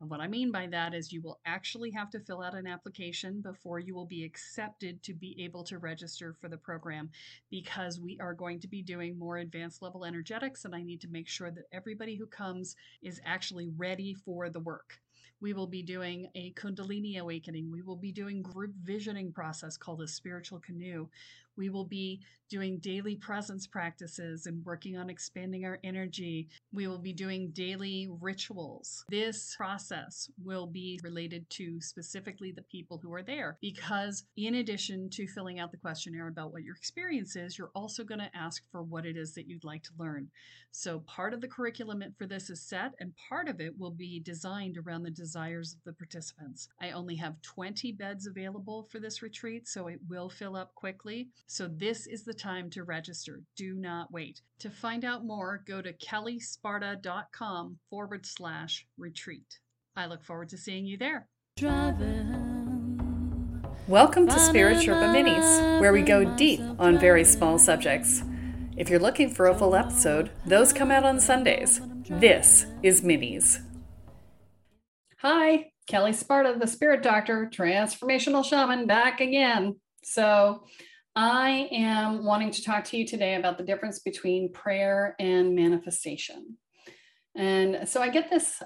And what I mean by that is you will actually have to fill out an application before you will be accepted to be able to register for the program, because we are going to be doing more advanced level energetics, and I need to make sure that everybody who comes is actually ready for the work. We will be doing a kundalini awakening. We will be doing group visioning process called a spiritual canoe. We will be doing daily presence practices and working on expanding our energy. We will be doing daily rituals. This process will be related to specifically the people who are there, because in addition to filling out the questionnaire about what your experience is, you're also going to ask for what it is that you'd like to learn. So part of the curriculum for this is set, and part of it will be designed around the desires of the participants. I only have 20 beds available for this retreat, so it will fill up quickly. So this is the time to register. Do not wait. To find out more, go to kellesparta.com/retreat. I look forward to seeing you there. Welcome to Spirit Sherpa Minis, where we go deep on very small subjects. If you're looking for a full episode, those come out on Sundays. This is Minis. Hi, Kelle Sparta, the Spirit Doctor, Transformational Shaman, back again. So I am wanting to talk to you today about the difference between prayer and manifestation. And so I get this,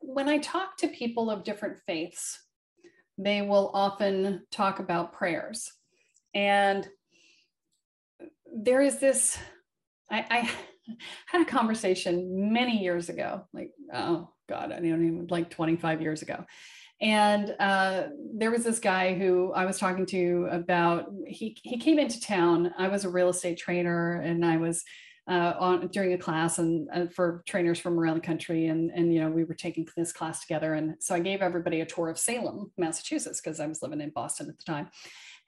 when I talk to people of different faiths, they will often talk about prayers. And there is this, I had a conversation many years ago, like, oh God, I don't even, like 25 years ago. And there was this guy who I was talking to about, he came into town. I was a real estate trainer, and I was during a class and for trainers from around the country. And, you know, we were taking this class together. And so I gave everybody a tour of Salem, Massachusetts, because I was living in Boston at the time.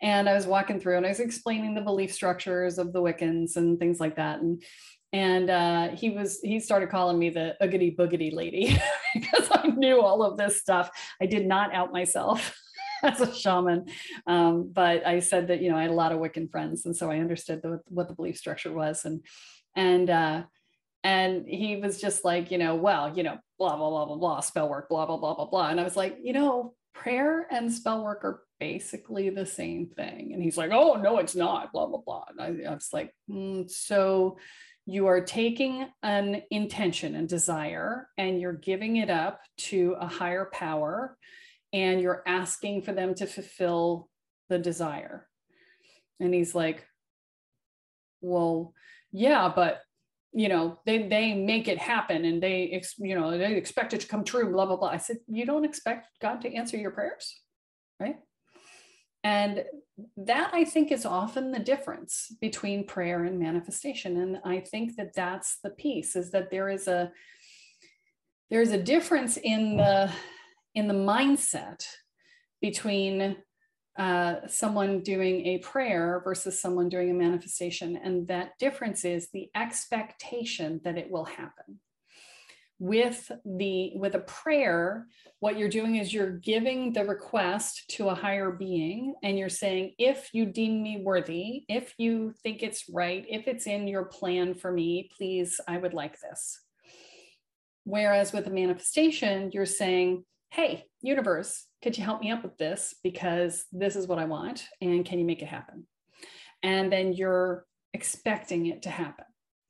And I was walking through and I was explaining the belief structures of the Wiccans and things like that. And he started calling me the oogity boogity lady because I knew all of this stuff. I did not out myself as a shaman, but I said that, you know, I had a lot of Wiccan friends, and so I understood what the belief structure was. And he was just like, you know, well, you know, blah, blah, blah, blah, blah, spell work, blah, blah, blah, blah, blah. And I was like, you know, prayer and spell work are basically the same thing. And he's like, oh, no, it's not, blah, blah, blah. And I was like, so you are taking an intention and desire, and you're giving it up to a higher power, and you're asking for them to fulfill the desire. And he's like, well, yeah, but, you know, they make it happen, and they expect it to come true, blah, blah, blah. I said, you don't expect God to answer your prayers, right? And that, I think, is often the difference between prayer and manifestation. And I think that that's the piece, is that there is a difference in the mindset between someone doing a prayer versus someone doing a manifestation. And that difference is the expectation that it will happen. With a prayer, what you're doing is you're giving the request to a higher being, and you're saying, if you deem me worthy, if you think it's right, if it's in your plan for me, please, I would like this. Whereas with a manifestation, you're saying, hey, universe, could you help me up with this? Because this is what I want, and can you make it happen? And then you're expecting it to happen,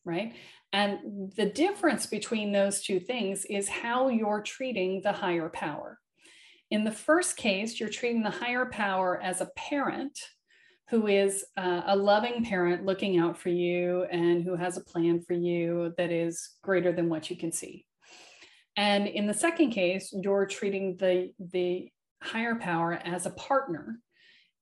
right? And the difference between those two things is how you're treating the higher power. In the first case, you're treating the higher power as a parent who is a loving parent looking out for you and who has a plan for you that is greater than what you can see. And in the second case, you're treating the higher power as a partner.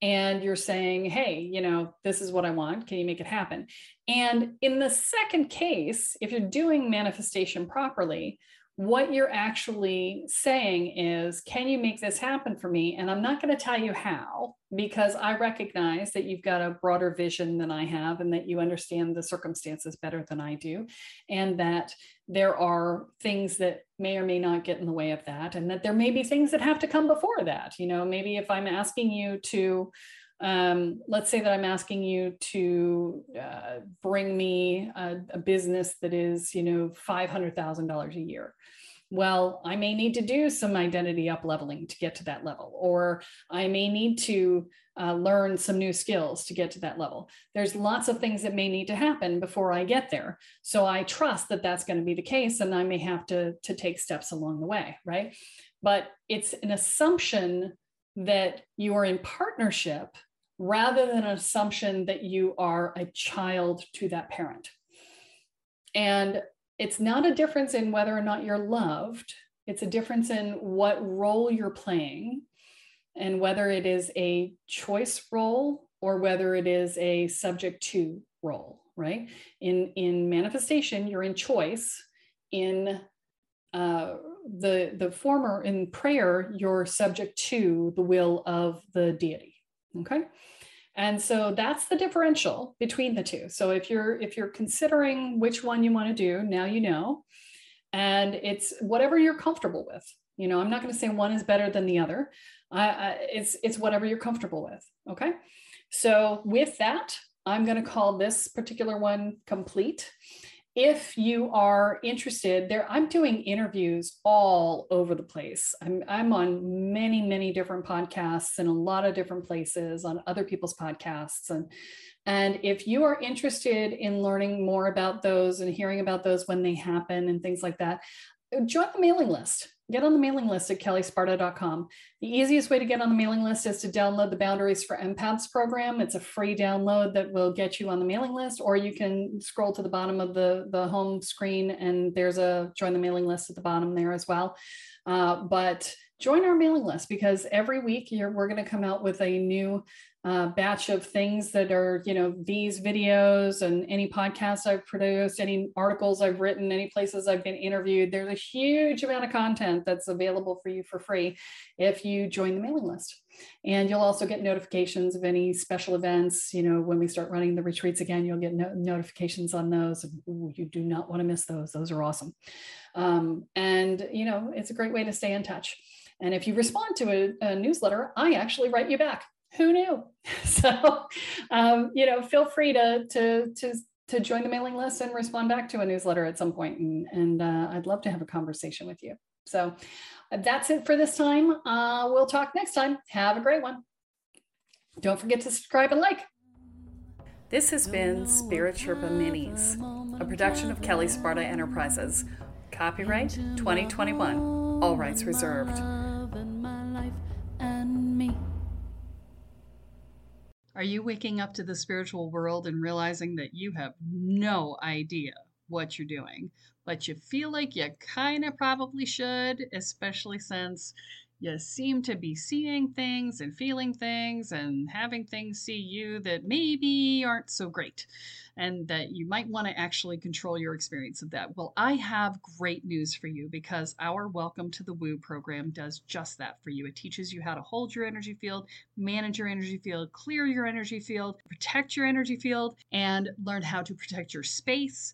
And you're saying, hey, you know, this is what I want. Can you make it happen? And in the second case, if you're doing manifestation properly, what you're actually saying is, can you make this happen for me? And I'm not going to tell you how, because I recognize that you've got a broader vision than I have, and that you understand the circumstances better than I do, and that there are things that may or may not get in the way of that, and that there may be things that have to come before that. You know, maybe if I'm asking you to, let's say that I'm asking you to bring me a business that is, you know, $500,000 a year. Well, I may need to do some identity up leveling to get to that level, or I may need to learn some new skills to get to that level. There's lots of things that may need to happen before I get there. So I trust that that's going to be the case, and I may have to take steps along the way, right? But it's an assumption that you are in partnership rather than an assumption that you are a child to that parent. And it's not a difference in whether or not you're loved. It's a difference in what role you're playing, and whether it is a choice role or whether it is a subject to role, right? In manifestation, you're in choice. In the former, in prayer, you're subject to the will of the deity. Okay. And so that's the differential between the two. So if you're considering which one you want to do, now you know, and it's whatever you're comfortable with. You know, I'm not going to say one is better than the other. It's whatever you're comfortable with. Okay. So with that, I'm going to call this particular one complete. If you are interested, I'm doing interviews all over the place. I'm on many, many different podcasts and a lot of different places, on other people's podcasts. And if you are interested in learning more about those and hearing about those when they happen and things like that, join the mailing list. Get on the mailing list at kellesparta.com. The easiest way to get on the mailing list is to download the Boundaries for Empaths program. It's a free download that will get you on the mailing list, or you can scroll to the bottom of the home screen and there's a join the mailing list at the bottom there as well. But join our mailing list, because every week we're going to come out with a new batch of things that are, you know, these videos and any podcasts I've produced, any articles I've written, any places I've been interviewed. There's a huge amount of content that's available for you for free if you join the mailing list. And you'll also get notifications of any special events. You know, when we start running the retreats again, you'll get notifications on those. Ooh, you do not want to miss those. Those are awesome. And, you know, it's a great way to stay in touch. And if you respond to a newsletter, I actually write you back. Who knew? So, you know, feel free to join the mailing list and respond back to a newsletter at some point. And I'd love to have a conversation with you. So that's it for this time. We'll talk next time. Have a great one. Don't forget to subscribe and like. This has been Spirit Sherpa Minis, a production of Kelle Sparta Enterprises. Copyright 2021. All rights reserved. Are you waking up to the spiritual world and realizing that you have no idea what you're doing, but you feel like you kind of probably should, especially since you seem to be seeing things and feeling things and having things see you that maybe aren't so great, and that you might want to actually control your experience of that? Well, I have great news for you, because our Welcome to the Woo program does just that for you. It teaches you how to hold your energy field, manage your energy field, clear your energy field, protect your energy field, and learn how to protect your space.